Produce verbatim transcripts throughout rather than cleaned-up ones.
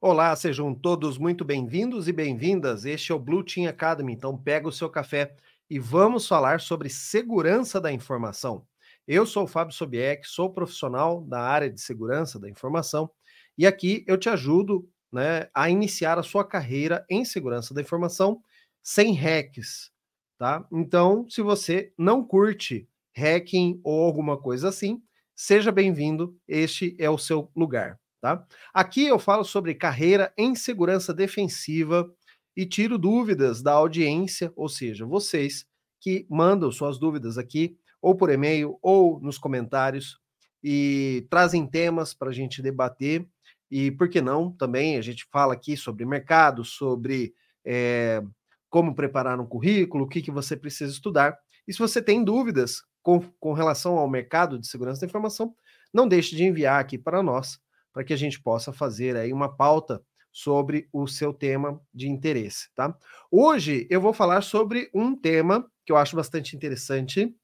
Olá, sejam todos muito bem-vindos e bem-vindas. Este é o Blue Team Academy, então pega o seu café e vamos falar sobre segurança da informação. Eu sou o Fábio Sobiecki, sou profissional da área de segurança da informação e aqui eu te ajudo, né, a iniciar a sua carreira em segurança da informação sem hacks, tá? Então, se você não curte hacking ou alguma coisa assim, seja bem-vindo, este é o seu lugar. Tá? Aqui eu falo sobre carreira em segurança defensiva e tiro dúvidas da audiência, ou seja, vocês que mandam suas dúvidas aqui, ou por e-mail, ou nos comentários, e trazem temas para a gente debater, e por que não, também a gente fala aqui sobre mercado, sobre é, como preparar um currículo, o que, que você precisa estudar, e se você tem dúvidas com, com relação ao mercado de segurança da informação, não deixe de enviar aqui para nós, para que a gente possa fazer aí uma pauta sobre o seu tema de interesse, tá? Hoje eu vou falar sobre um tema que eu acho bastante interessante,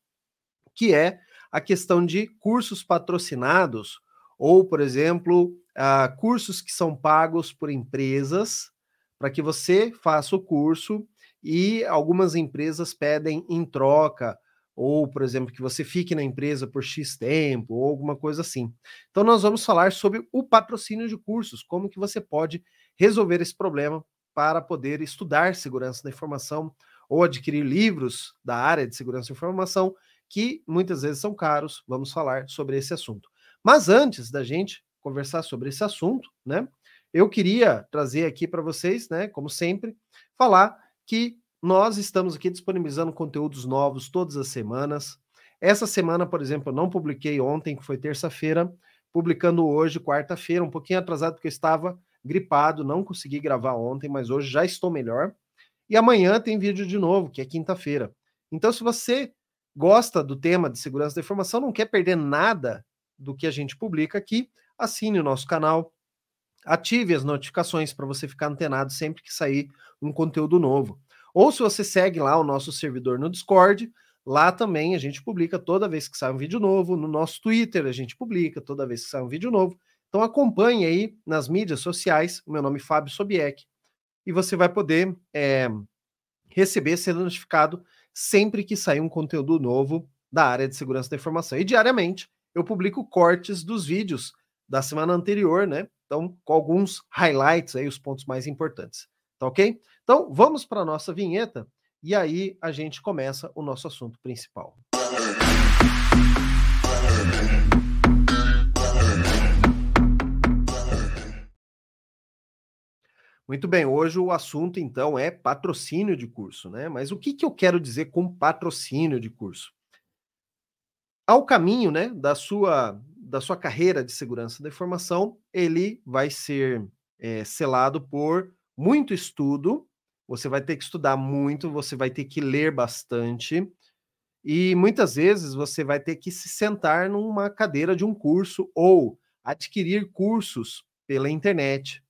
que é a questão de cursos patrocinados ou, por exemplo, uh, cursos que são pagos por empresas para que você faça o curso e algumas empresas pedem em troca ou, por exemplo, que você fique na empresa por X tempo, ou alguma coisa assim. Então, nós vamos falar sobre o patrocínio de cursos, como que você pode resolver esse problema para poder estudar segurança da informação ou adquirir livros da área de segurança da informação, que muitas vezes são caros. Vamos falar sobre esse assunto. Mas antes da gente conversar sobre esse assunto, né, eu queria trazer aqui para vocês, né, como sempre, falar que nós estamos aqui disponibilizando conteúdos novos todas as semanas. Essa semana, por exemplo, eu não publiquei ontem, que foi terça-feira, publicando hoje, quarta-feira, um pouquinho atrasado, porque eu estava gripado, não consegui gravar ontem, mas hoje já estou melhor. E amanhã tem vídeo de novo, que é quinta-feira. Então, se você gosta do tema de segurança da informação, não quer perder nada do que a gente publica aqui, assine o nosso canal, ative as notificações para você ficar antenado sempre que sair um conteúdo novo. Ou se você segue lá o nosso servidor no Discord, lá também a gente publica toda vez que sai um vídeo novo, no nosso Twitter a gente publica toda vez que sai um vídeo novo. Então acompanhe aí nas mídias sociais, o meu nome é Fábio Sobiecki, e você vai poder é, receber, ser notificado sempre que sair um conteúdo novo da área de segurança da informação. E diariamente eu publico cortes dos vídeos da semana anterior, né? Então com alguns highlights aí, os pontos mais importantes. Tá ok? Então, vamos para a nossa vinheta e aí a gente começa o nosso assunto principal. Muito bem, hoje o assunto, então, é patrocínio de curso, né? Mas o que, que eu quero dizer com patrocínio de curso? Ao caminho, né, da sua, da sua carreira de segurança da informação, ele vai ser é, selado por muito estudo, você vai ter que estudar muito, você vai ter que ler bastante e muitas vezes você vai ter que se sentar numa cadeira de um curso ou adquirir cursos pela internet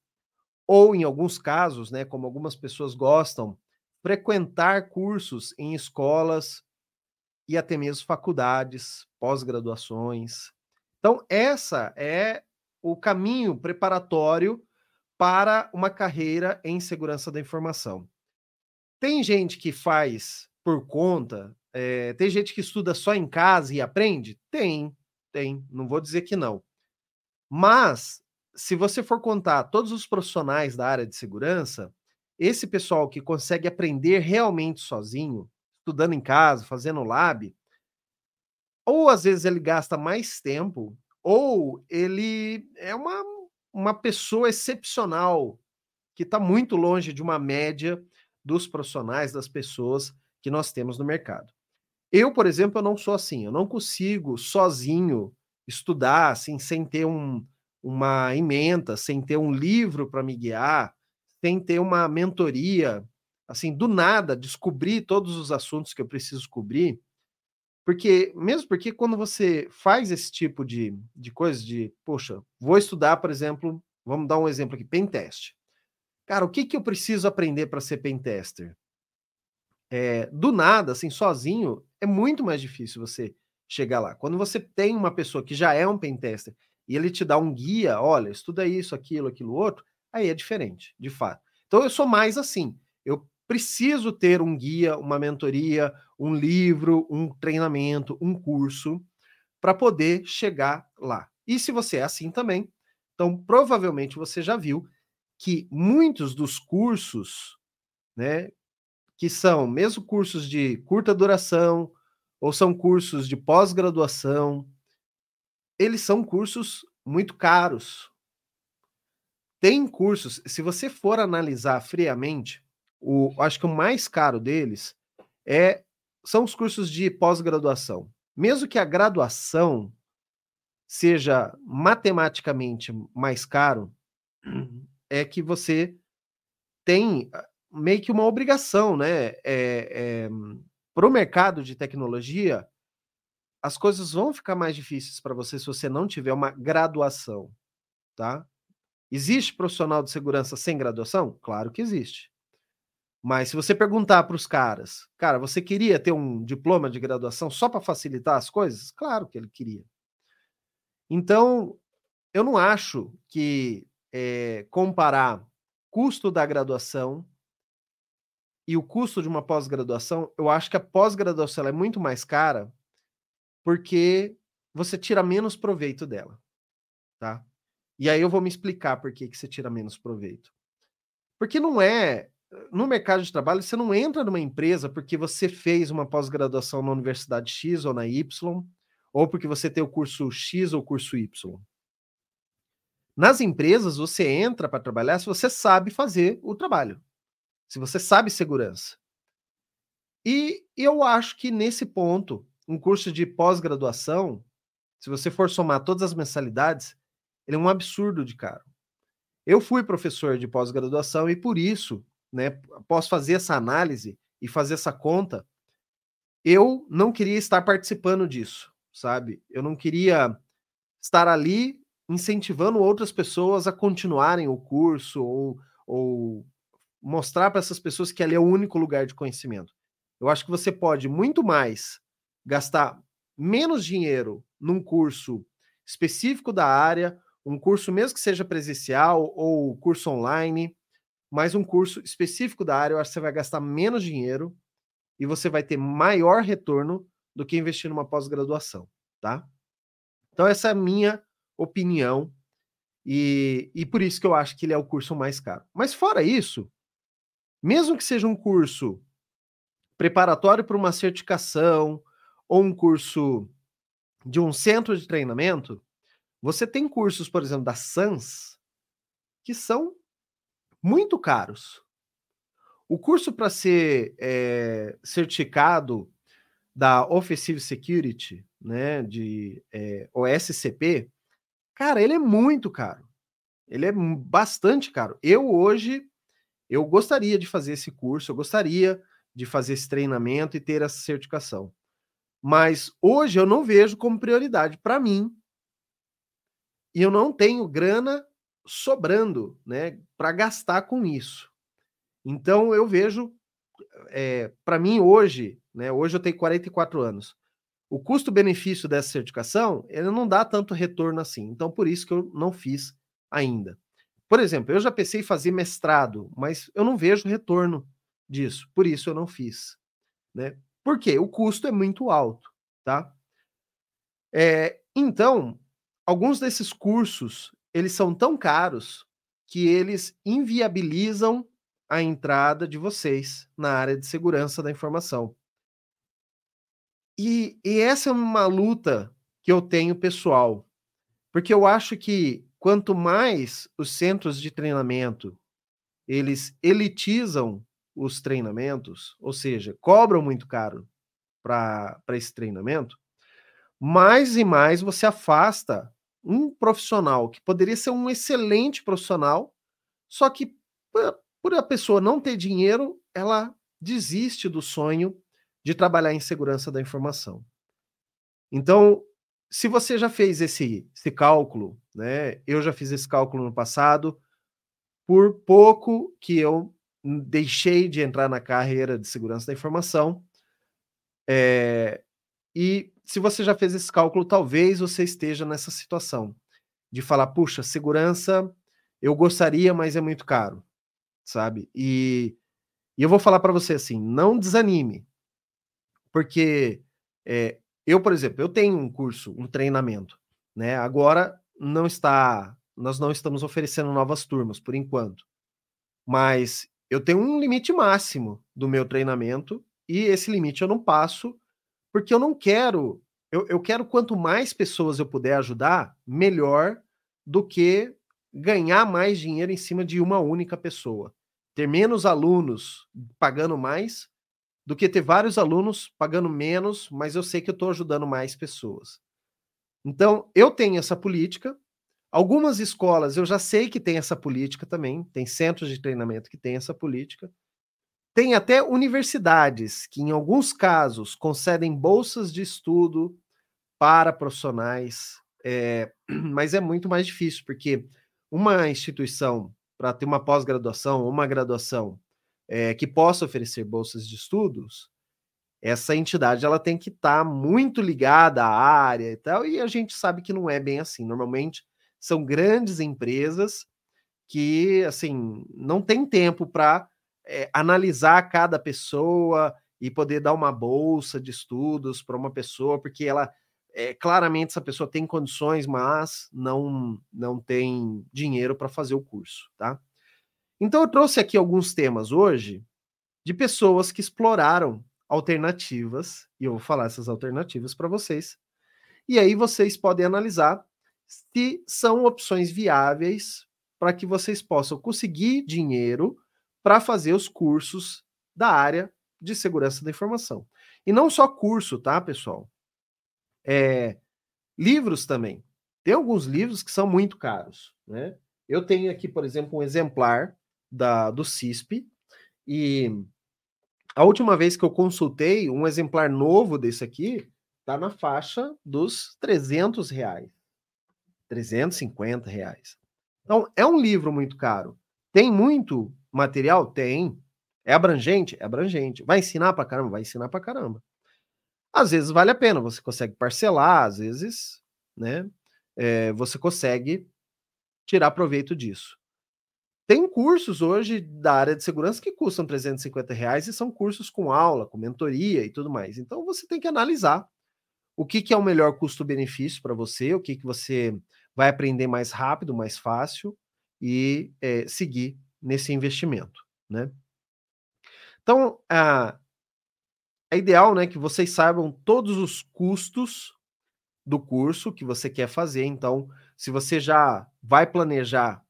ou, em alguns casos, né, como algumas pessoas gostam, frequentar cursos em escolas e até mesmo faculdades, pós-graduações. Então, essa é o caminho preparatório para uma carreira em segurança da informação. Tem gente que faz por conta, é, tem gente que estuda só em casa e aprende? Tem, tem, não vou dizer que não. Mas, se você for contar todos os profissionais da área de segurança, esse pessoal que consegue aprender realmente sozinho, estudando em casa, fazendo lab, ou às vezes ele gasta mais tempo, ou ele é uma uma pessoa excepcional, que está muito longe de uma média dos profissionais, das pessoas que nós temos no mercado. Eu, por exemplo, eu não sou assim, eu não consigo sozinho estudar, assim, sem ter um, uma ementa, sem ter um livro para me guiar, sem ter uma mentoria, assim, do nada, descobrir todos os assuntos que eu preciso cobrir, porque, mesmo porque quando você faz esse tipo de, de coisa, de, poxa, vou estudar, por exemplo, vamos dar um exemplo aqui, pentest. Cara, o que, que eu preciso aprender para ser pentester? É, do nada, assim, sozinho, é muito mais difícil você chegar lá. Quando você tem uma pessoa que já é um pentester e ele te dá um guia, olha, estuda isso, aquilo, aquilo, outro, aí é diferente, de fato. Então eu sou mais assim, eu preciso ter um guia, uma mentoria, um livro, um treinamento, um curso, para poder chegar lá. E se você é assim também, então provavelmente você já viu que muitos dos cursos, né, que são mesmo cursos de curta duração, ou são cursos de pós-graduação, eles são cursos muito caros. Tem cursos, se você for analisar friamente, o, acho que o mais caro deles é, são os cursos de pós-graduação. Mesmo que a graduação seja matematicamente mais caro, é que você tem meio que uma obrigação, né? É, é, para o mercado de tecnologia, as coisas vão ficar mais difíceis para você se você não tiver uma graduação, tá? Existe profissional de segurança sem graduação? Claro que existe. Mas se você perguntar para os caras, cara, você queria ter um diploma de graduação só para facilitar as coisas? Claro que ele queria. Então, eu não acho que é, comparar custo da graduação e o custo de uma pós-graduação, eu acho que a pós-graduação ela é muito mais cara porque você tira menos proveito dela, tá? E aí eu vou me explicar por que, que você tira menos proveito. Porque não é... No mercado de trabalho, você não entra numa empresa porque você fez uma pós-graduação na Universidade X ou na Y, ou porque você tem o curso X ou o curso Y. Nas empresas, você entra para trabalhar se você sabe fazer o trabalho. Se você sabe segurança. E eu acho que nesse ponto, um curso de pós-graduação, se você for somar todas as mensalidades, ele é um absurdo de caro. Eu fui professor de pós-graduação e por isso, né, posso fazer essa análise e fazer essa conta. Eu não queria estar participando disso, sabe? Eu não queria estar ali incentivando outras pessoas a continuarem o curso ou... ou mostrar para essas pessoas que ali é o único lugar de conhecimento. Eu acho que você pode muito mais gastar menos dinheiro num curso específico da área, um curso mesmo que seja presencial ou curso online, mas um curso específico da área, eu acho que você vai gastar menos dinheiro e você vai ter maior retorno do que investir numa pós-graduação, tá? Então essa é a minha opinião e, e por isso que eu acho que ele é o curso mais caro. Mas fora isso, mesmo que seja um curso preparatório para uma certificação ou um curso de um centro de treinamento, você tem cursos, por exemplo, da SANS, que são muito caros. O curso para ser é, certificado da Offensive Security, né, de é, O S C P, cara, ele é muito caro. Ele é bastante caro. Eu hoje... Eu gostaria de fazer esse curso, eu gostaria de fazer esse treinamento e ter essa certificação. Mas hoje eu não vejo como prioridade para mim. E eu não tenho grana sobrando, né, para gastar com isso. Então eu vejo, é, para mim hoje, né, hoje eu tenho quarenta e quatro anos, o custo-benefício dessa certificação ele não dá tanto retorno assim. Então por isso que eu não fiz ainda. Por exemplo, eu já pensei em fazer mestrado, mas eu não vejo retorno disso, por isso eu não fiz, né? Porque o custo é muito alto, tá? É, então, alguns desses cursos, eles são tão caros que eles inviabilizam a entrada de vocês na área de segurança da informação. E, e essa é uma luta que eu tenho pessoal, porque eu acho que quanto mais os centros de treinamento, eles elitizam os treinamentos, ou seja, cobram muito caro para esse treinamento, mais e mais você afasta um profissional que poderia ser um excelente profissional, só que por a pessoa não ter dinheiro, ela desiste do sonho de trabalhar em segurança da informação. Então, se você já fez esse, esse cálculo, né? Eu já fiz esse cálculo no passado, por pouco que eu deixei de entrar na carreira de segurança da informação, é, e se você já fez esse cálculo, talvez você esteja nessa situação de falar, puxa, segurança, eu gostaria, mas é muito caro, sabe? E, e eu vou falar para você assim, não desanime, porque é, eu, por exemplo, eu tenho um curso, um treinamento, né? Agora não está, nós não estamos oferecendo novas turmas, por enquanto, mas eu tenho um limite máximo do meu treinamento e esse limite eu não passo, porque eu não quero, eu, eu quero quanto mais pessoas eu puder ajudar, melhor do que ganhar mais dinheiro em cima de uma única pessoa. Ter menos alunos pagando mais do que ter vários alunos pagando menos, mas eu sei que eu estou ajudando mais pessoas. Então, eu tenho essa política. Algumas escolas, eu já sei que tem essa política também, tem centros de treinamento que tem essa política. Tem até universidades que, em alguns casos, concedem bolsas de estudo para profissionais, é, mas é muito mais difícil, porque uma instituição, para ter uma pós-graduação ou uma graduação é, que possa oferecer bolsas de estudos, essa entidade ela tem que estar tá muito ligada à área e tal, e a gente sabe que não é bem assim. Normalmente são grandes empresas que assim, não tem tempo para é, analisar cada pessoa e poder dar uma bolsa de estudos para uma pessoa, porque ela... É, claramente essa pessoa tem condições, mas não, não tem dinheiro para fazer o curso, tá? Então eu trouxe aqui alguns temas hoje de pessoas que exploraram alternativas, e eu vou falar essas alternativas para vocês, e aí vocês podem analisar se são opções viáveis para que vocês possam conseguir dinheiro para fazer os cursos da área de segurança da informação. E não só curso, tá, pessoal? É, livros também. Tem alguns livros que são muito caros, né? Eu tenho aqui, por exemplo, um exemplar da, do C I S P, e a última vez que eu consultei, um exemplar novo desse aqui está na faixa dos trezentos reais, trezentos e cinquenta reais. Então, é um livro muito caro. Tem muito material? Tem. É abrangente? É abrangente. Vai ensinar pra caramba? Vai ensinar pra caramba. Às vezes vale a pena, você consegue parcelar, às vezes, né, é, você consegue tirar proveito disso. Tem cursos hoje da área de segurança que custam trezentos e cinquenta reais e são cursos com aula, com mentoria e tudo mais. Então você tem que analisar o que, que é o melhor custo-benefício para você, o que, que você vai aprender mais rápido, mais fácil e é, seguir nesse investimento, né? Então, a... É ideal, né, que vocês saibam todos os custos do curso que você quer fazer. Então, se você já vai planejar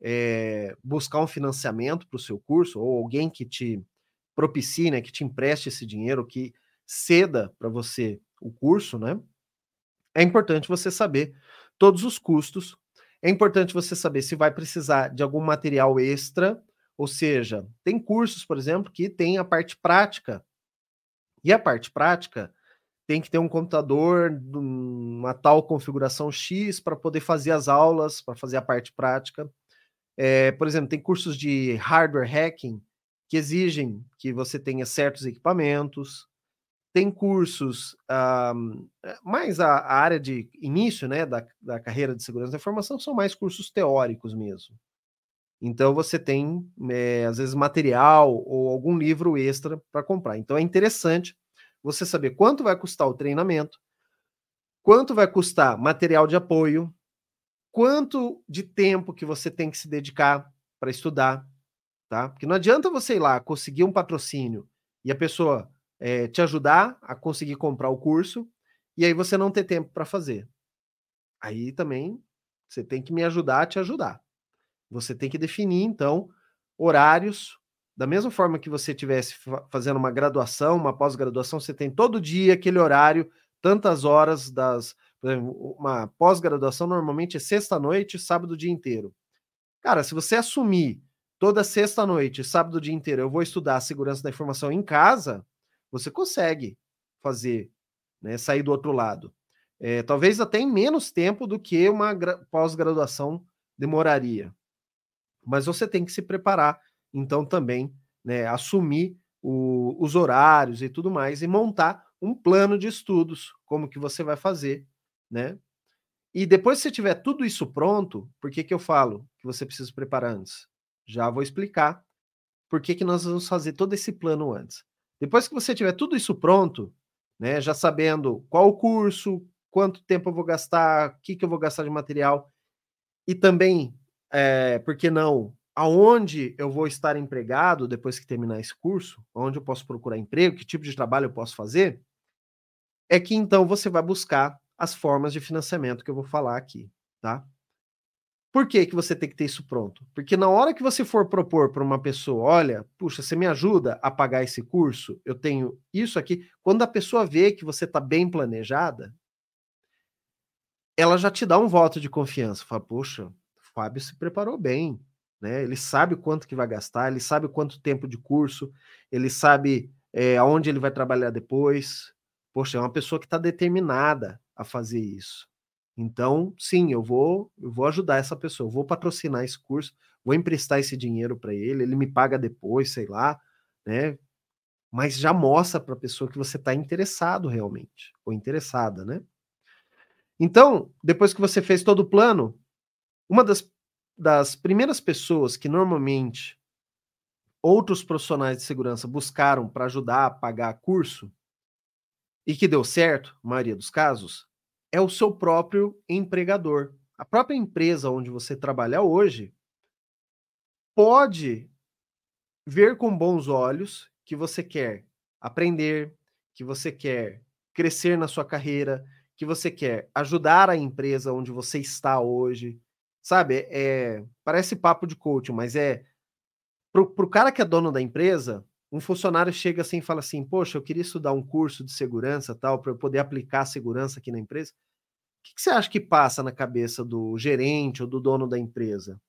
é, buscar um financiamento para o seu curso, ou alguém que te propicie, né, que te empreste esse dinheiro, que ceda para você o curso, né, é importante você saber todos os custos. É importante você saber se vai precisar de algum material extra, ou seja, tem cursos, por exemplo, que tem a parte prática. E a parte prática tem que ter um computador, uma tal configuração X para poder fazer as aulas, para fazer a parte prática. É, por exemplo, tem cursos de hardware hacking que exigem que você tenha certos equipamentos. Tem cursos ah, mais a, a área de início, né, da, da carreira de segurança da informação, são mais cursos teóricos mesmo. Então, você tem, é, às vezes, material ou algum livro extra para comprar. Então, é interessante você saber quanto vai custar o treinamento, quanto vai custar material de apoio, quanto de tempo que você tem que se dedicar para estudar, tá? Porque não adianta você ir lá conseguir um patrocínio e a pessoa é, te ajudar a conseguir comprar o curso e aí você não ter tempo para fazer. Aí também você tem que me ajudar a te ajudar. Você tem que definir, então, horários. Da mesma forma que você estivesse fazendo uma graduação, uma pós-graduação, você tem todo dia aquele horário, tantas horas das... Por exemplo, uma pós-graduação normalmente é sexta-noite e sábado o dia inteiro. Cara, se você assumir toda sexta-noite e sábado o dia inteiro, eu vou estudar a segurança da informação em casa, você consegue fazer, né, sair do outro lado. É, talvez até em menos tempo do que uma gra- pós-graduação demoraria. Mas você tem que se preparar, então também, né, assumir o, os horários e tudo mais, e montar um plano de estudos, como que você vai fazer, né? E depois que você tiver tudo isso pronto, por que que eu falo que você precisa se preparar antes? Já vou explicar por que que nós vamos fazer todo esse plano antes. Depois que você tiver tudo isso pronto, né, já sabendo qual o curso, quanto tempo eu vou gastar, o que que eu vou gastar de material, e também, é, por que não, aonde eu vou estar empregado depois que terminar esse curso, onde eu posso procurar emprego, que tipo de trabalho eu posso fazer, é que então você vai buscar as formas de financiamento que eu vou falar aqui, tá? Por que que você tem que ter isso pronto? Porque na hora que você for propor para uma pessoa, olha, puxa, você me ajuda a pagar esse curso? Eu tenho isso aqui. Quando a pessoa vê que você está bem planejada, ela já te dá um voto de confiança. Fala, poxa, o Fábio se preparou bem, né? Ele sabe quanto que vai gastar, ele sabe quanto tempo de curso, ele sabe é, aonde ele vai trabalhar depois. Poxa, é uma pessoa que está determinada a fazer isso. Então, sim, eu vou, eu vou ajudar essa pessoa, eu vou patrocinar esse curso, vou emprestar esse dinheiro para ele, ele me paga depois, sei lá, né? Mas já mostra para a pessoa que você está interessado realmente, ou interessada, né? Então, depois que você fez todo o plano, uma das, das primeiras pessoas que normalmente outros profissionais de segurança buscaram para ajudar a pagar curso, e que deu certo, na maioria dos casos, é o seu próprio empregador. A própria empresa onde você trabalha hoje pode ver com bons olhos que você quer aprender, que você quer crescer na sua carreira, que você quer ajudar a empresa onde você está hoje. Sabe, é, parece papo de coaching, mas é... Pro, pro cara que é dono da empresa, um funcionário chega assim e fala assim, poxa, eu queria estudar um curso de segurança tal, para eu poder aplicar a segurança aqui na empresa. O que, que você acha que passa na cabeça do gerente ou do dono da empresa?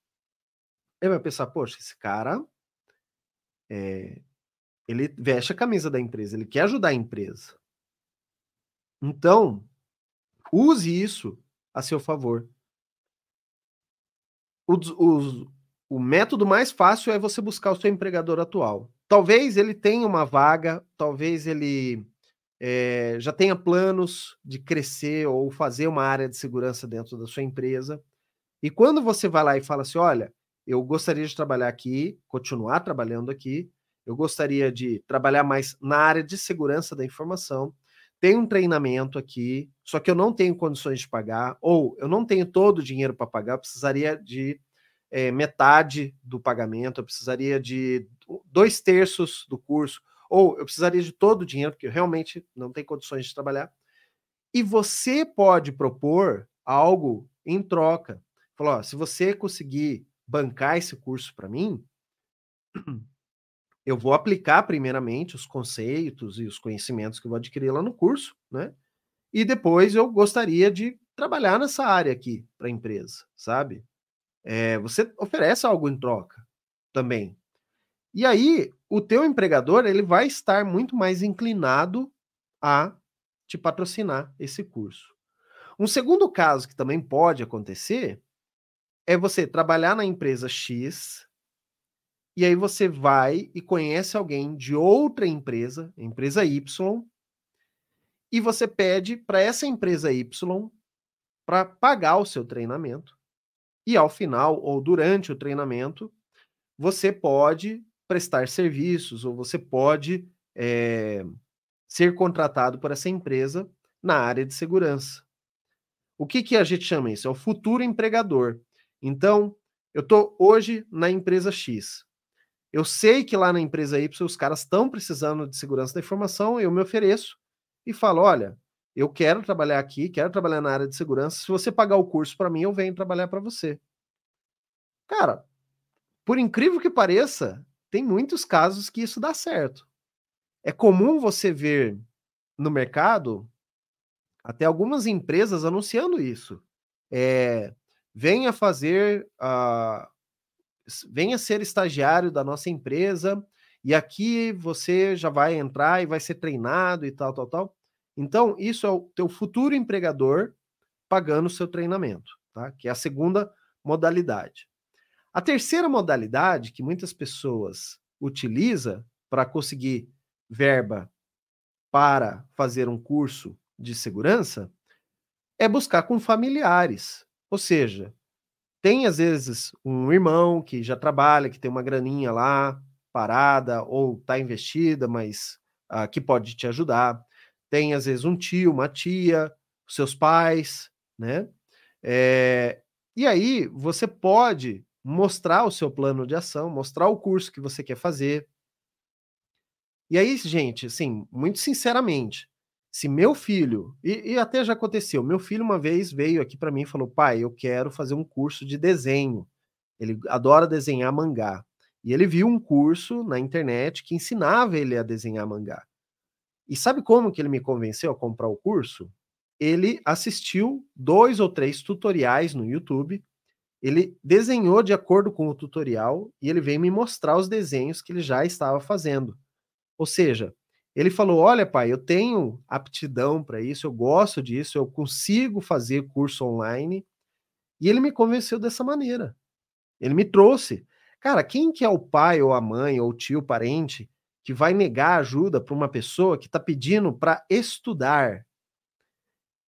Ele vai pensar, poxa, esse cara, é, ele veste a camisa da empresa, ele quer ajudar a empresa. Então, use isso a seu favor. O, o, o método mais fácil é você buscar o seu empregador atual. Talvez ele tenha uma vaga, talvez ele é, já tenha planos de crescer ou fazer uma área de segurança dentro da sua empresa. E quando você vai lá e fala assim, olha, eu gostaria de trabalhar aqui, continuar trabalhando aqui, eu gostaria de trabalhar mais na área de segurança da informação, tem um treinamento aqui, só que eu não tenho condições de pagar, ou eu não tenho todo o dinheiro para pagar, eu precisaria de É, metade do pagamento, eu precisaria de dois terços do curso, ou eu precisaria de todo o dinheiro, porque eu realmente não tenho condições de trabalhar. E você pode propor algo em troca. Falar, ó, se você conseguir bancar esse curso para mim, eu vou aplicar primeiramente os conceitos e os conhecimentos que eu vou adquirir lá no curso, né? E depois eu gostaria de trabalhar nessa área aqui para a empresa, sabe? É, você oferece algo em troca também. E aí, o teu empregador, ele vai estar muito mais inclinado a te patrocinar esse curso. Um segundo caso que também pode acontecer é você trabalhar na empresa X e aí você vai e conhece alguém de outra empresa, empresa Y, e você pede para essa empresa Y para pagar o seu treinamento. E ao final, ou durante o treinamento, você pode prestar serviços, ou você pode é, ser contratado por essa empresa na área de segurança. O que, que a gente chama isso? É o futuro empregador. Então, eu estou hoje na empresa X. Eu sei que lá na empresa Y os caras estão precisando de segurança da informação, eu me ofereço e falo, olha... Eu quero trabalhar aqui, quero trabalhar na área de segurança. Se você pagar o curso para mim, eu venho trabalhar para você. Cara, por incrível que pareça, tem muitos casos que isso dá certo. É comum você ver no mercado até algumas empresas anunciando isso. É, venha fazer, uh, venha ser estagiário da nossa empresa e aqui você já vai entrar e vai ser treinado e tal, tal, tal. Então, isso é o teu futuro empregador pagando o seu treinamento, tá? Que é a segunda modalidade. A terceira modalidade que muitas pessoas utilizam para conseguir verba para fazer um curso de segurança é buscar com familiares. Ou seja, tem às vezes um irmão que já trabalha, que tem uma graninha lá parada ou está investida, mas ah, que pode te ajudar. Tem às vezes um tio, uma tia, seus pais, né? É, e aí você pode mostrar o seu plano de ação, mostrar o curso que você quer fazer. E aí, gente, assim, muito sinceramente, se meu filho, e, e até já aconteceu, meu filho uma vez veio aqui para mim e falou, pai, eu quero fazer um curso de desenho. Ele adora desenhar mangá. E ele viu um curso na internet que ensinava ele a desenhar mangá. E sabe como que ele me convenceu a comprar o curso? Ele assistiu dois ou três tutoriais no YouTube, ele desenhou de acordo com o tutorial e ele veio me mostrar os desenhos que ele já estava fazendo. Ou seja, ele falou, olha pai, eu tenho aptidão para isso, eu gosto disso, eu consigo fazer curso online. E ele me convenceu dessa maneira. Ele me trouxe. Cara, quem que é o pai ou a mãe ou o tio, parente, que vai negar ajuda para uma pessoa que está pedindo para estudar?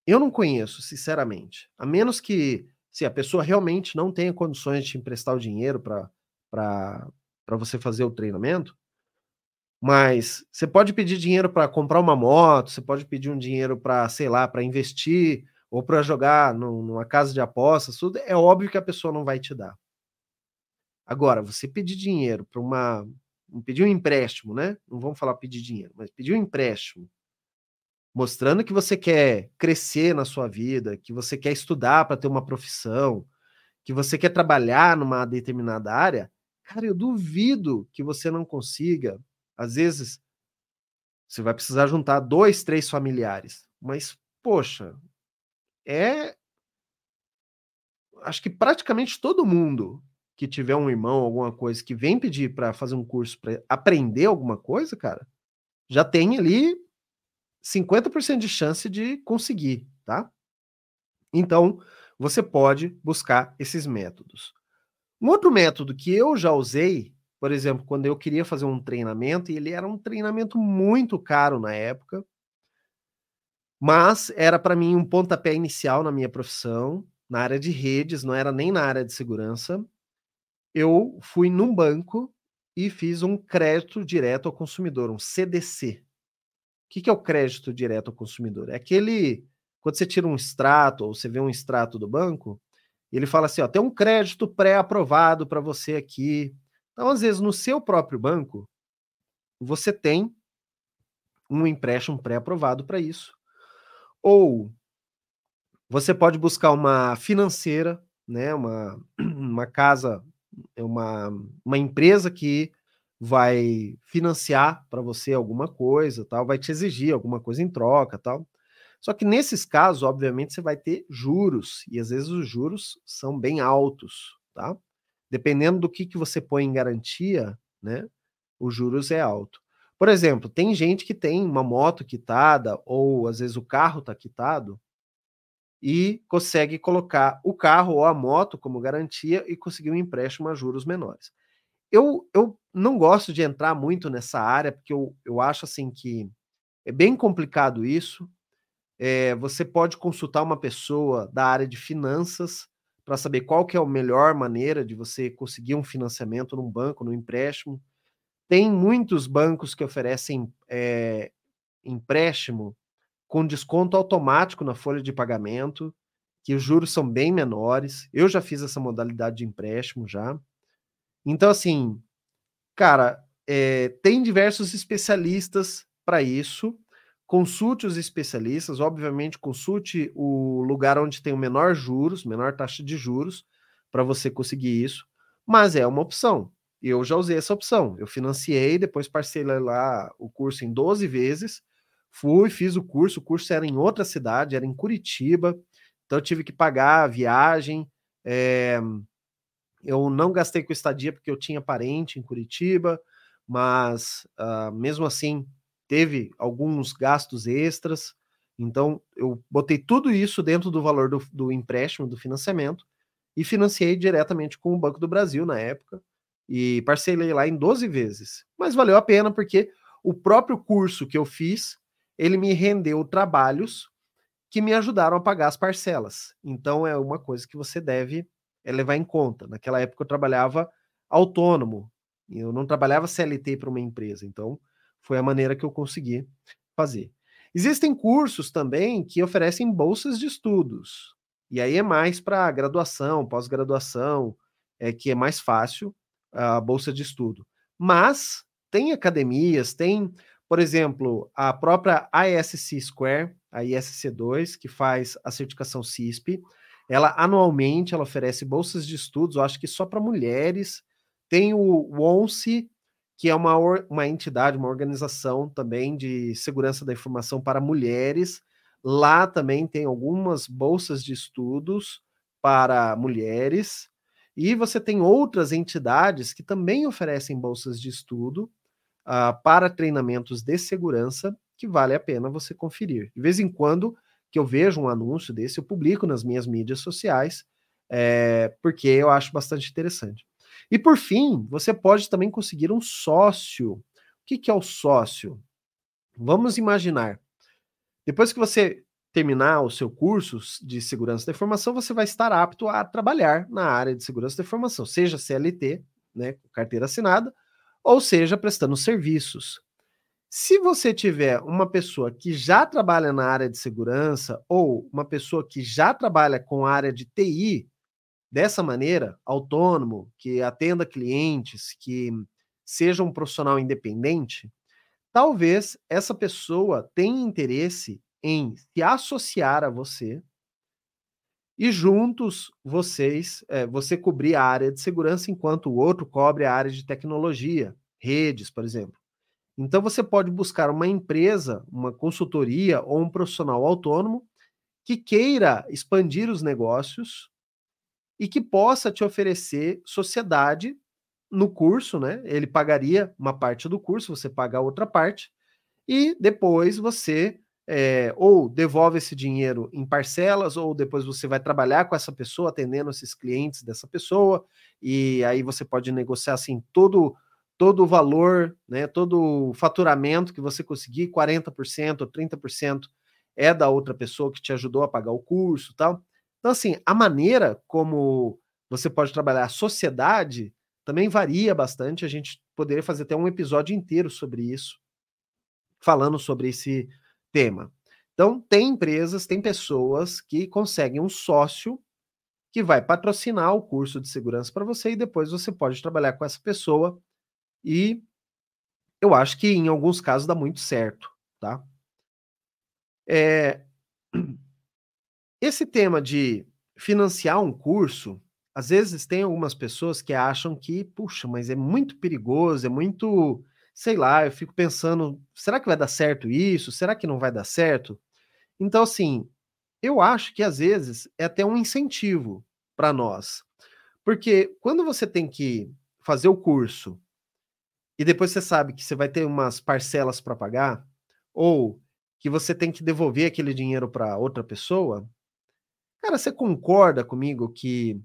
Eu não conheço, sinceramente. A menos que se a pessoa realmente não tenha condições de te emprestar o dinheiro para você fazer o treinamento. Mas você pode pedir dinheiro para comprar uma moto, você pode pedir um dinheiro para, sei lá, para investir ou para jogar no, numa casa de apostas, tudo, é óbvio que a pessoa não vai te dar. Agora, você pedir dinheiro para uma... pedir um empréstimo, né? Não vamos falar pedir dinheiro, mas pedir um empréstimo, mostrando que você quer crescer na sua vida, que você quer estudar para ter uma profissão, que você quer trabalhar numa determinada área, cara, eu duvido que você não consiga. Às vezes, você vai precisar juntar dois, três familiares. Mas, poxa, é... acho que praticamente todo mundo que tiver um irmão, alguma coisa, que vem pedir para fazer um curso, para aprender alguma coisa, cara, já tem ali cinquenta por cento de chance de conseguir, tá? Então, você pode buscar esses métodos. Um outro método que eu já usei, por exemplo, quando eu queria fazer um treinamento, e ele era um treinamento muito caro na época, mas era para mim um pontapé inicial na minha profissão, na área de redes, não era nem na área de segurança. Eu fui num banco e fiz um crédito direto ao consumidor, um C D C. O que é o crédito direto ao consumidor? É aquele, quando você tira um extrato, ou você vê um extrato do banco, ele fala assim, ó, tem um crédito pré-aprovado para você aqui. Então, às vezes, no seu próprio banco, você tem um empréstimo pré-aprovado para isso. Ou você pode buscar uma financeira, né, uma, uma casa, uma, uma empresa que vai financiar para você alguma coisa, tal, vai te exigir alguma coisa em troca. Tal. Só que nesses casos, obviamente, você vai ter juros, e às vezes os juros são bem altos, tá? Dependendo do que, que você põe em garantia, né, os juros é alto. Por exemplo, tem gente que tem uma moto quitada, ou às vezes o carro está quitado, e consegue colocar o carro ou a moto como garantia e conseguir um empréstimo a juros menores. Eu, eu não gosto de entrar muito nessa área, porque eu, eu acho assim que é bem complicado isso. É, você pode consultar uma pessoa da área de finanças, para saber qual que é a melhor maneira de você conseguir um financiamento num banco, num empréstimo. Tem muitos bancos que oferecem é, empréstimo com desconto automático na folha de pagamento, que os juros são bem menores. Eu já fiz essa modalidade de empréstimo já. Então, assim, cara, é, tem diversos especialistas para isso. Consulte os especialistas, obviamente consulte o lugar onde tem o menor juros, menor taxa de juros, para você conseguir isso, mas é uma opção. Eu já usei essa opção, eu financiei, depois parcelei lá o curso em doze vezes, fui, fiz o curso, o curso era em outra cidade, era em Curitiba, então eu tive que pagar a viagem, é... eu não gastei com estadia porque eu tinha parente em Curitiba, mas uh, mesmo assim, teve alguns gastos extras, então eu botei tudo isso dentro do valor do, do empréstimo, do financiamento, e financiei diretamente com o Banco do Brasil na época, e parcelei lá em doze vezes. Mas valeu a pena, porque o próprio curso que eu fiz, ele me rendeu trabalhos que me ajudaram a pagar as parcelas. Então, é uma coisa que você deve levar em conta. Naquela época, eu trabalhava autônomo. Eu não trabalhava C L T para uma empresa. Então, foi a maneira que eu consegui fazer. Existem cursos também que oferecem bolsas de estudos. E aí é mais para graduação, pós-graduação, é que é mais fácil a bolsa de estudo. Mas tem academias, tem, por exemplo, a própria I S C dois, a I S C dois, que faz a certificação C I S P. Ela anualmente ela oferece bolsas de estudos, eu acho que só para mulheres. Tem o ONCE, que é uma, uma entidade, uma organização também de segurança da informação para mulheres. Lá também tem algumas bolsas de estudos para mulheres. E você tem outras entidades que também oferecem bolsas de estudo uh, para treinamentos de segurança, que vale a pena você conferir. De vez em quando que eu vejo um anúncio desse, eu publico nas minhas mídias sociais, é, porque eu acho bastante interessante. E, por fim, você pode também conseguir um sócio. O que, que é o sócio? Vamos imaginar. Depois que você terminar o seu curso de segurança da informação, você vai estar apto a trabalhar na área de segurança da informação, seja C L T, né, carteira assinada, ou seja, prestando serviços. Se você tiver uma pessoa que já trabalha na área de segurança ou uma pessoa que já trabalha com a área de T I, dessa maneira, autônomo, que atenda clientes, que seja um profissional independente, talvez essa pessoa tenha interesse em se associar a você e juntos vocês, é, você cobrir a área de segurança enquanto o outro cobre a área de tecnologia, redes, por exemplo. Então, você pode buscar uma empresa, uma consultoria ou um profissional autônomo que queira expandir os negócios e que possa te oferecer sociedade no curso, né? Ele pagaria uma parte do curso, você paga a outra parte, e depois você é, ou devolve esse dinheiro em parcelas, ou depois você vai trabalhar com essa pessoa, atendendo esses clientes dessa pessoa, e aí você pode negociar assim todo... todo o valor, né, todo o faturamento que você conseguir, quarenta por cento ou trinta por cento é da outra pessoa que te ajudou a pagar o curso e tal. Então, assim, a maneira como você pode trabalhar a sociedade também varia bastante. A gente poderia fazer até um episódio inteiro sobre isso, falando sobre esse tema. Então, tem empresas, tem pessoas que conseguem um sócio que vai patrocinar o curso de segurança para você e depois você pode trabalhar com essa pessoa. E eu acho que em alguns casos dá muito certo, tá? É, esse tema de financiar um curso, às vezes tem algumas pessoas que acham que, puxa, mas é muito perigoso, é muito, sei lá, eu fico pensando, será que vai dar certo isso? Será que não vai dar certo? Então, assim, eu acho que às vezes é até um incentivo para nós. Porque quando você tem que fazer o curso e depois você sabe que você vai ter umas parcelas para pagar, ou que você tem que devolver aquele dinheiro para outra pessoa, cara, você concorda comigo que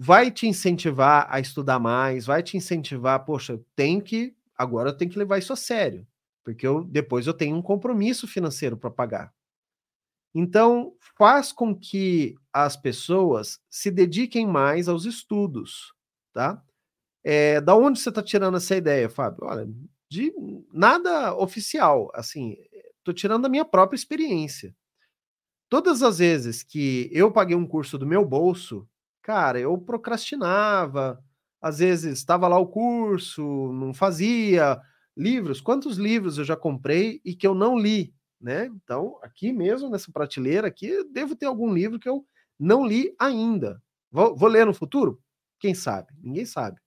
vai te incentivar a estudar mais, vai te incentivar, poxa, eu tenho que, agora eu tenho que levar isso a sério, porque eu, depois eu tenho um compromisso financeiro para pagar. Então, faz com que as pessoas se dediquem mais aos estudos, tá? É, da onde você está tirando essa ideia, Fábio? Olha, de nada oficial, assim, estou tirando da minha própria experiência. Todas as vezes que eu paguei um curso do meu bolso, cara, eu procrastinava, às vezes estava lá o curso, não fazia, livros, quantos livros eu já comprei e que eu não li, né? Então, aqui mesmo, nessa prateleira aqui, eu devo ter algum livro que eu não li ainda. Vou, vou ler no futuro? Quem sabe? Ninguém sabe.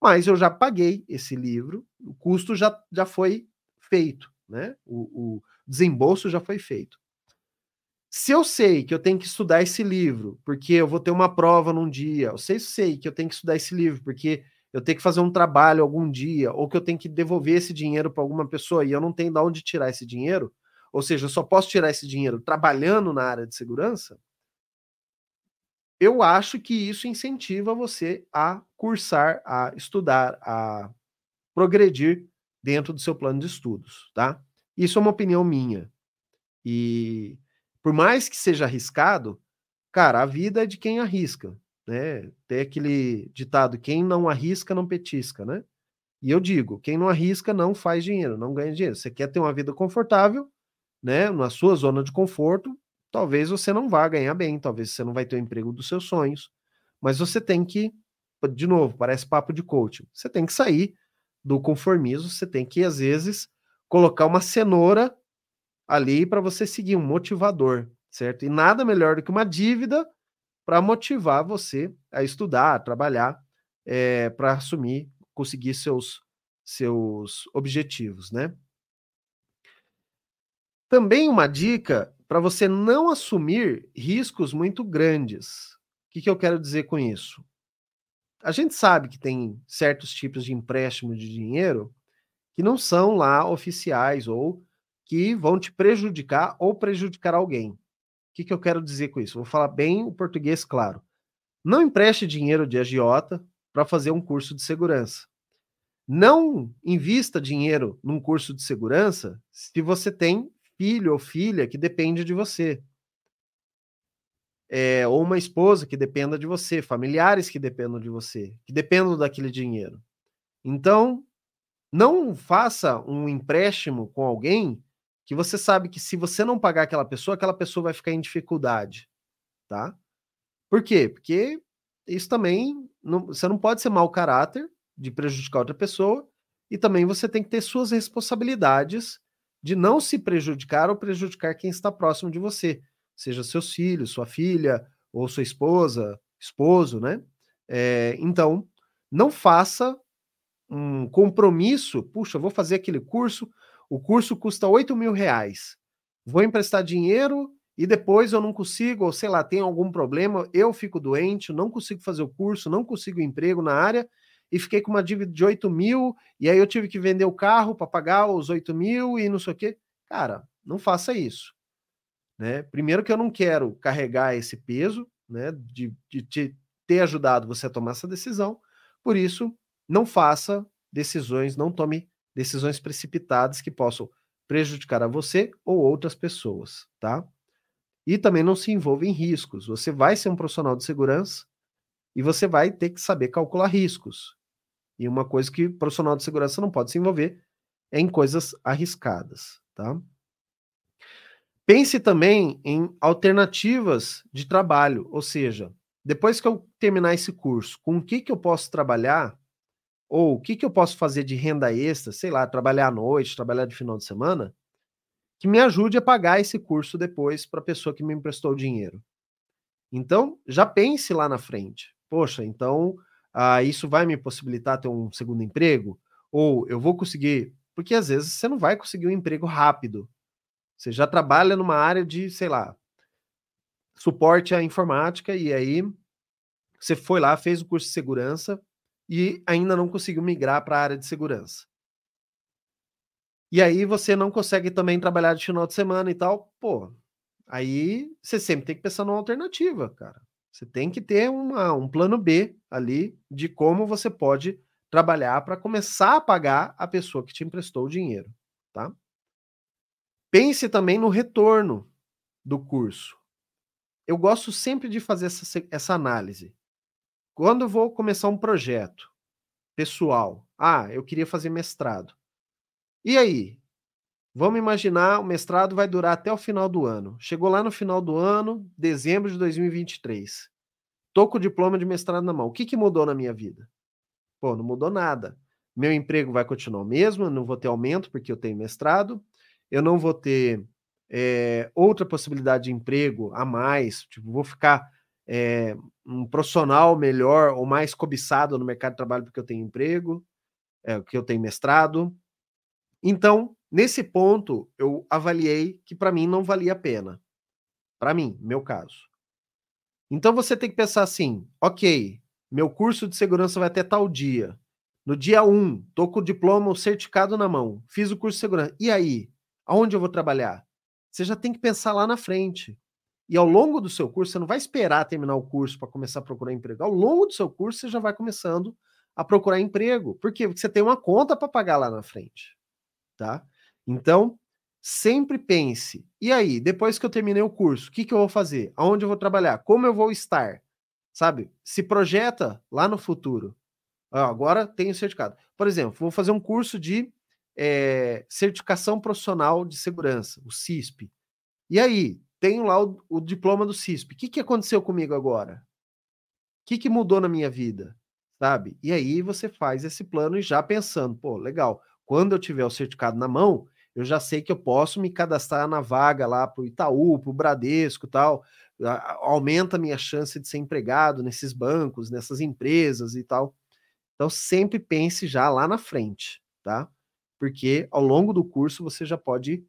Mas eu já paguei esse livro, o custo já, já foi feito, né? O, o desembolso já foi feito. Se eu sei que eu tenho que estudar esse livro, porque eu vou ter uma prova num dia, ou se eu sei que eu tenho que estudar esse livro, porque eu tenho que fazer um trabalho algum dia, ou que eu tenho que devolver esse dinheiro para alguma pessoa e eu não tenho de onde tirar esse dinheiro, ou seja, eu só posso tirar esse dinheiro trabalhando na área de segurança, eu acho que isso incentiva você a cursar, a estudar, a progredir dentro do seu plano de estudos, tá? Isso é uma opinião minha. E por mais que seja arriscado, cara, a vida é de quem arrisca, né? Tem aquele ditado, quem não arrisca não petisca, né? E eu digo, quem não arrisca não faz dinheiro, não ganha dinheiro. Você quer ter uma vida confortável, né? Na sua zona de conforto, talvez você não vá ganhar bem, talvez você não vai ter o emprego dos seus sonhos, mas você tem que, de novo, parece papo de coaching, você tem que sair do conformismo, você tem que, às vezes, colocar uma cenoura ali para você seguir, um motivador, certo? E nada melhor do que uma dívida para motivar você a estudar, a trabalhar, é, para assumir, conseguir seus, seus objetivos, né? Também uma dica para você não assumir riscos muito grandes. O que, que eu quero dizer com isso? A gente sabe que tem certos tipos de empréstimo de dinheiro que não são lá oficiais ou que vão te prejudicar ou prejudicar alguém. O que, que eu quero dizer com isso? Vou falar bem o português, claro. Não empreste dinheiro de agiota para fazer um curso de segurança. Não invista dinheiro num curso de segurança se você tem filho ou filha que depende de você. É, ou uma esposa que dependa de você, familiares que dependam de você, que dependam daquele dinheiro. Então, não faça um empréstimo com alguém que você sabe que se você não pagar aquela pessoa, aquela pessoa vai ficar em dificuldade, tá? Por quê? Porque isso também, não, você não pode ser mau caráter de prejudicar outra pessoa e também você tem que ter suas responsabilidades de não se prejudicar ou prejudicar quem está próximo de você, seja seus filhos, sua filha, ou sua esposa, esposo, né? É, então, não faça um compromisso, puxa, eu vou fazer aquele curso, o curso custa oito mil reais, vou emprestar dinheiro e depois eu não consigo, ou sei lá, tem algum problema, eu fico doente, não consigo fazer o curso, não consigo emprego na área, e fiquei com uma dívida de oito mil, e aí eu tive que vender o carro para pagar os oito mil e não sei o quê. Cara, não faça isso, né? Primeiro que eu não quero carregar esse peso, né, de, de te, ter ajudado você a tomar essa decisão, por isso, não faça decisões, não tome decisões precipitadas que possam prejudicar a você ou outras pessoas, tá? E também não se envolva em riscos. Você vai ser um profissional de segurança e você vai ter que saber calcular riscos. E uma coisa que o profissional de segurança não pode se envolver é em coisas arriscadas, tá? Pense também em alternativas de trabalho, ou seja, depois que eu terminar esse curso, com o que, que eu posso trabalhar ou o que, que eu posso fazer de renda extra, sei lá, trabalhar à noite, trabalhar de final de semana, que me ajude a pagar esse curso depois para a pessoa que me emprestou o dinheiro. Então, já pense lá na frente. Poxa, então, ah, isso vai me possibilitar ter um segundo emprego? Ou eu vou conseguir... Porque, às vezes, você não vai conseguir um emprego rápido. Você já trabalha numa área de, sei lá, suporte à informática, e aí você foi lá, fez o curso de segurança, e ainda não conseguiu migrar para a área de segurança. E aí você não consegue também trabalhar de final de semana e tal. Pô, aí você sempre tem que pensar numa alternativa, cara. Você tem que ter uma, um plano B ali de como você pode trabalhar para começar a pagar a pessoa que te emprestou o dinheiro, tá? Pense também no retorno do curso. Eu gosto sempre de fazer essa, essa análise. Quando eu vou começar um projeto pessoal, ah, eu queria fazer mestrado. E aí? Vamos imaginar, o mestrado vai durar até o final do ano. Chegou lá no final do ano, dezembro de dois mil e vinte e três. Tô com o diploma de mestrado na mão. O que, que mudou na minha vida? Pô, não mudou nada. Meu emprego vai continuar o mesmo, eu não vou ter aumento porque eu tenho mestrado, eu não vou ter é, outra possibilidade de emprego a mais, tipo, vou ficar... É, um profissional melhor ou mais cobiçado no mercado de trabalho porque eu tenho emprego, é, porque eu tenho mestrado. Então, nesse ponto, eu avaliei que para mim não valia a pena. Para mim, meu caso. Então, você tem que pensar assim, ok, meu curso de segurança vai até tal dia. No dia um, estou com o diploma, o certificado na mão, fiz o curso de segurança. E aí? Aonde eu vou trabalhar? Você já tem que pensar lá na frente. E ao longo do seu curso, você não vai esperar terminar o curso para começar a procurar emprego. Ao longo do seu curso, você já vai começando a procurar emprego. Por quê? Porque você tem uma conta para pagar lá na frente, tá? Então, sempre pense, e aí, depois que eu terminei o curso, o que, que eu vou fazer? Aonde eu vou trabalhar? Como eu vou estar? Sabe? Se projeta lá no futuro. Ah, agora tenho certificado. Por exemplo, vou fazer um curso de é, certificação profissional de segurança, o C I S P. E aí, tenho lá o, o diploma do C I S P. O que, que aconteceu comigo agora? O que, que mudou na minha vida? Sabe? E aí você faz esse plano e já pensando, pô, legal, quando eu tiver o certificado na mão, eu já sei que eu posso me cadastrar na vaga lá pro Itaú, pro Bradesco e tal, aumenta a minha chance de ser empregado nesses bancos, nessas empresas e tal. Então sempre pense já lá na frente, tá? Porque ao longo do curso você já pode ir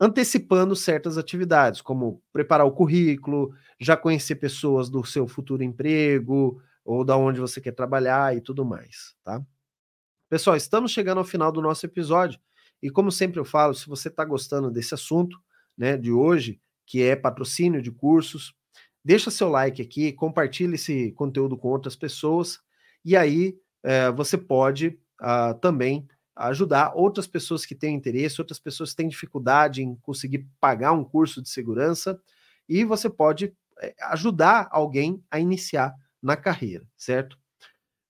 antecipando certas atividades, como preparar o currículo, já conhecer pessoas do seu futuro emprego, ou da onde você quer trabalhar e tudo mais, tá? Pessoal, estamos chegando ao final do nosso episódio e, como sempre eu falo, se você está gostando desse assunto, né, de hoje, que é patrocínio de cursos, deixa seu like aqui, compartilha esse conteúdo com outras pessoas e aí é, você pode ah, também ajudar outras pessoas que têm interesse, outras pessoas que têm dificuldade em conseguir pagar um curso de segurança e você pode ajudar alguém a iniciar na carreira, certo?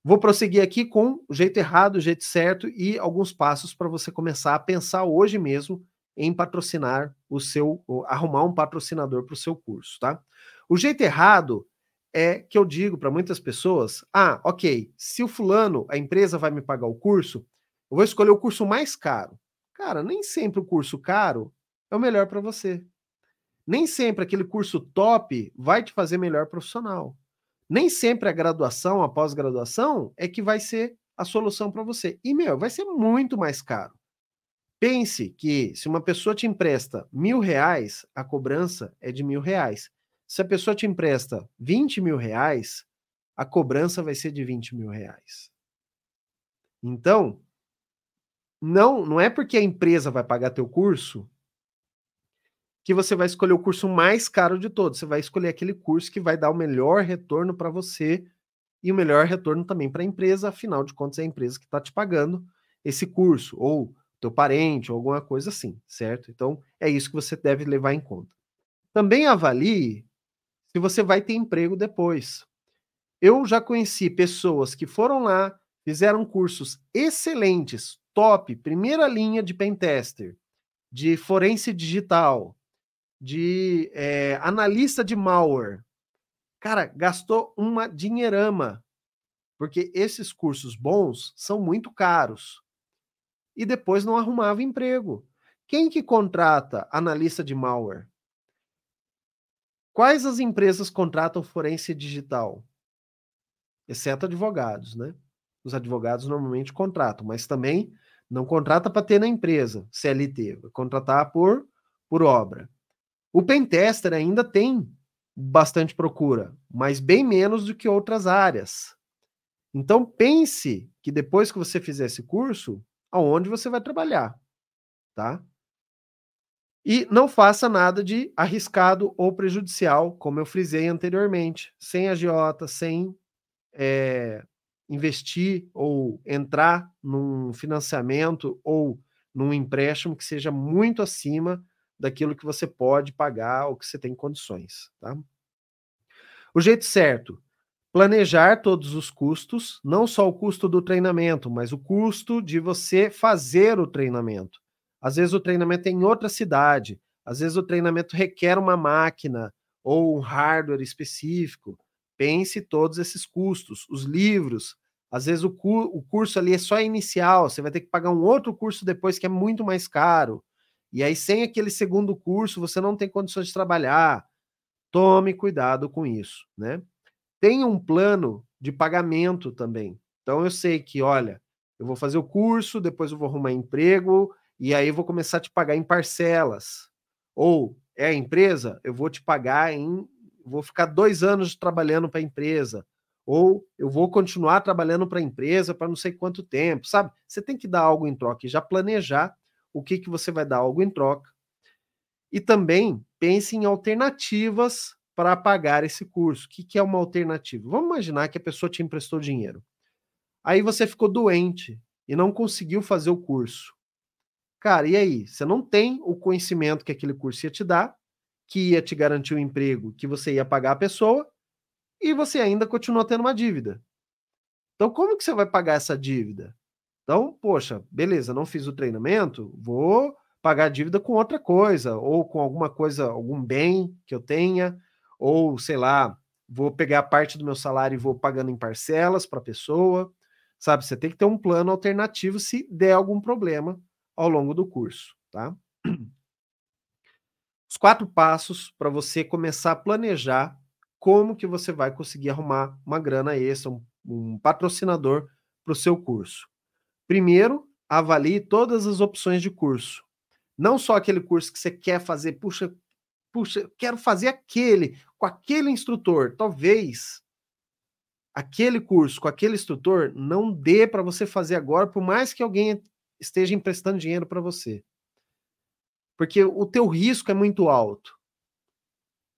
Vou prosseguir aqui com o jeito errado, o jeito certo e alguns passos para você começar a pensar hoje mesmo em patrocinar o seu, arrumar um patrocinador para o seu curso, tá? O jeito errado é que eu digo para muitas pessoas, ah, ok, se o fulano, a empresa vai me pagar o curso, eu vou escolher o curso mais caro. Cara, nem sempre o curso caro é o melhor para você. Nem sempre aquele curso top vai te fazer melhor profissional. Nem sempre a graduação, a pós-graduação é que vai ser a solução para você. E, meu, vai ser muito mais caro. Pense que se uma pessoa te empresta mil reais, a cobrança é de mil reais. Se a pessoa te empresta vinte mil reais, a cobrança vai ser de vinte mil reais. Então, não, não é porque a empresa vai pagar teu curso que você vai escolher o curso mais caro de todos. Você vai escolher aquele curso que vai dar o melhor retorno para você e o melhor retorno também para a empresa, afinal de contas é a empresa que está te pagando esse curso, ou teu parente, ou alguma coisa assim, certo? Então, é isso que você deve levar em conta. Também avalie se você vai ter emprego depois. Eu já conheci pessoas que foram lá, fizeram cursos excelentes, top, primeira linha de pentester, de forense digital, de é, analista de malware. Cara, gastou uma dinheirama, porque esses cursos bons são muito caros. E depois não arrumava emprego. Quem que contrata analista de malware? Quais as empresas contratam forense digital? Exceto advogados, né? Os advogados normalmente contratam, mas também não contrata para ter na empresa, C L T, vai contratar por, por obra. O pentester ainda tem bastante procura, mas bem menos do que outras áreas. Então, pense que depois que você fizer esse curso, aonde você vai trabalhar, tá? E não faça nada de arriscado ou prejudicial, como eu frisei anteriormente, sem agiota, sem é, investir ou entrar num financiamento ou num empréstimo que seja muito acima daquilo que você pode pagar ou que você tem condições, tá? O jeito certo, planejar todos os custos, não só o custo do treinamento, mas o custo de você fazer o treinamento. Às vezes o treinamento é em outra cidade, às vezes o treinamento requer uma máquina ou um hardware específico. Pense todos esses custos, os livros, às vezes o, cu- o curso ali é só inicial, você vai ter que pagar um outro curso depois que é muito mais caro. E aí, sem aquele segundo curso, você não tem condições de trabalhar. Tome cuidado com isso, né? Tenha um plano de pagamento também. Então, eu sei que, olha, eu vou fazer o curso, depois eu vou arrumar emprego, e aí eu vou começar a te pagar em parcelas. Ou, é a empresa? Eu vou te pagar em... Vou ficar dois anos trabalhando para a empresa. Ou eu vou continuar trabalhando para a empresa para não sei quanto tempo, sabe? Você tem que dar algo em troca e já planejar o que, que você vai dar algo em troca. E também pense em alternativas para pagar esse curso. O que, que é uma alternativa? Vamos imaginar que a pessoa te emprestou dinheiro. Aí você ficou doente e não conseguiu fazer o curso. Cara, e aí? Você não tem o conhecimento que aquele curso ia te dar, que ia te garantir um emprego, que você ia pagar a pessoa, e você ainda continua tendo uma dívida. Então, como que você vai pagar essa dívida? Então, poxa, beleza, não fiz o treinamento, vou pagar a dívida com outra coisa, ou com alguma coisa, algum bem que eu tenha, ou, sei lá, vou pegar parte do meu salário e vou pagando em parcelas para a pessoa, sabe? Você tem que ter um plano alternativo se der algum problema ao longo do curso, tá? Os quatro passos para você começar a planejar como que você vai conseguir arrumar uma grana extra, um, um patrocinador para o seu curso. Primeiro, avalie todas as opções de curso. Não só aquele curso que você quer fazer, puxa, puxa, quero fazer aquele, com aquele instrutor. Talvez aquele curso com aquele instrutor não dê para você fazer agora, por mais que alguém esteja emprestando dinheiro para você. Porque o teu risco é muito alto.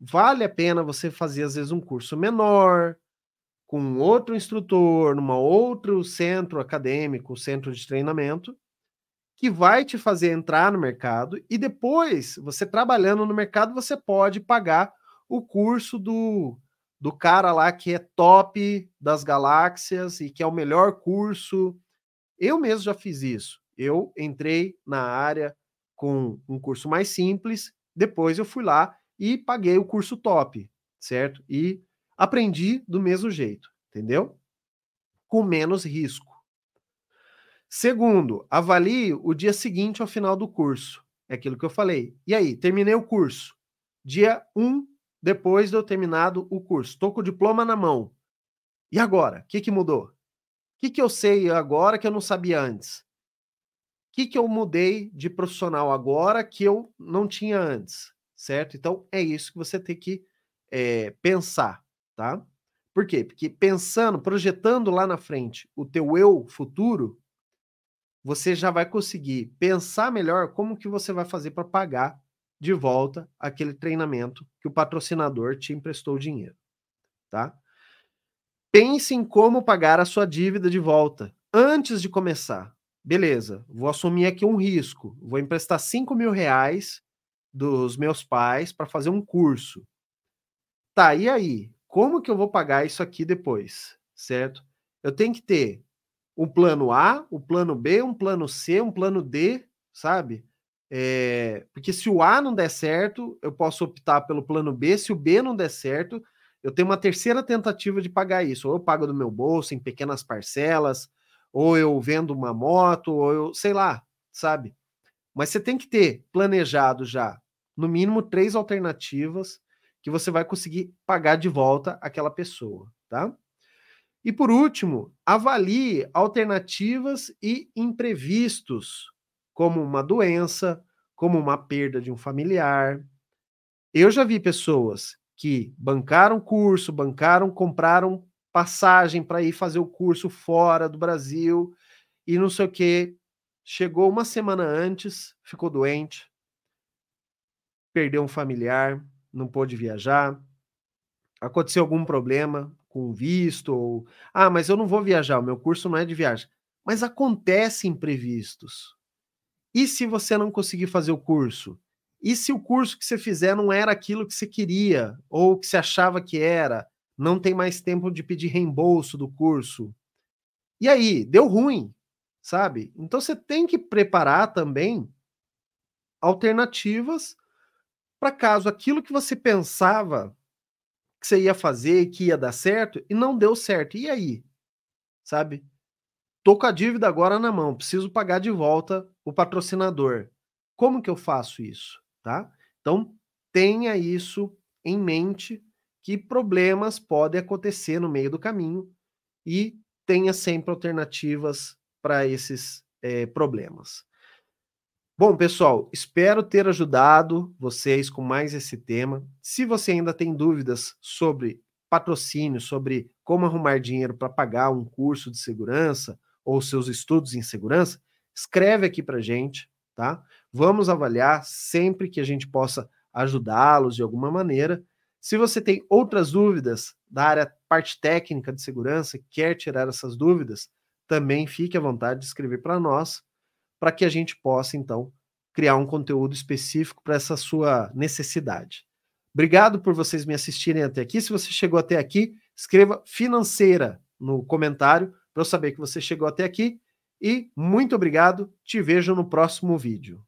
Vale a pena você fazer, às vezes, um curso menor, com outro instrutor, numa outro centro acadêmico, centro de treinamento, que vai te fazer entrar no mercado e depois, você trabalhando no mercado, você pode pagar o curso do, do cara lá que é top das galáxias e que é o melhor curso. Eu mesmo já fiz isso. Eu entrei na área com um curso mais simples, depois eu fui lá e paguei o curso top, certo? E aprendi do mesmo jeito, entendeu? Com menos risco. Segundo, avalie o dia seguinte ao final do curso. É aquilo que eu falei. E aí, terminei o curso. dia um, depois de eu terminado o curso. Estou com o diploma na mão. E agora? O que, que mudou? O que, que eu sei agora que eu não sabia antes? O que, que eu mudei de profissional agora que eu não tinha antes? Certo? Então, é isso que você tem que é, pensar, tá? Por quê? Porque pensando, projetando lá na frente o teu eu futuro, você já vai conseguir pensar melhor como que você vai fazer para pagar de volta aquele treinamento que o patrocinador te emprestou o dinheiro, tá? Pense em como pagar a sua dívida de volta antes de começar. Beleza, vou assumir aqui um risco, vou emprestar cinco mil reais dos meus pais para fazer um curso. Tá, e aí? Como que eu vou pagar isso aqui depois, certo? Eu tenho que ter um plano A, um plano B, um plano C, um plano D, sabe? É, porque se o A não der certo, eu posso optar pelo plano B. Se o B não der certo, eu tenho uma terceira tentativa de pagar isso. Ou eu pago do meu bolso, em pequenas parcelas, ou eu vendo uma moto, ou eu, sei lá, sabe? Mas você tem que ter planejado já, no mínimo, três alternativas que você vai conseguir pagar de volta aquela pessoa, tá? E, por último, avalie alternativas e imprevistos, como uma doença, como uma perda de um familiar. Eu já vi pessoas que bancaram curso, bancaram, compraram passagem para ir fazer o curso fora do Brasil e não sei o quê. Chegou uma semana antes, ficou doente, perdeu um familiar, não pôde viajar, aconteceu algum problema com visto, ou, ah, mas eu não vou viajar, o meu curso não é de viagem. Mas acontecem imprevistos. E se você não conseguir fazer o curso? E se o curso que você fizer não era aquilo que você queria, ou que você achava que era, não tem mais tempo de pedir reembolso do curso? E aí, deu ruim, sabe? Então você tem que preparar também alternativas para caso aquilo que você pensava que você ia fazer, que ia dar certo, e não deu certo. E aí? Sabe? Tô com a dívida agora na mão, preciso pagar de volta o patrocinador. Como que eu faço isso? Tá? Então, tenha isso em mente, que problemas podem acontecer no meio do caminho e tenha sempre alternativas para esses é, problemas. Bom, pessoal, espero ter ajudado vocês com mais esse tema. Se você ainda tem dúvidas sobre patrocínio, sobre como arrumar dinheiro para pagar um curso de segurança ou seus estudos em segurança, escreve aqui para a gente, tá? Vamos avaliar sempre que a gente possa ajudá-los de alguma maneira. Se você tem outras dúvidas da área parte técnica de segurança, quer tirar essas dúvidas, também fique à vontade de escrever para nós, para que a gente possa, então, criar um conteúdo específico para essa sua necessidade. Obrigado por vocês me assistirem até aqui. Se você chegou até aqui, escreva financeira no comentário para eu saber que você chegou até aqui. E muito obrigado, te vejo no próximo vídeo.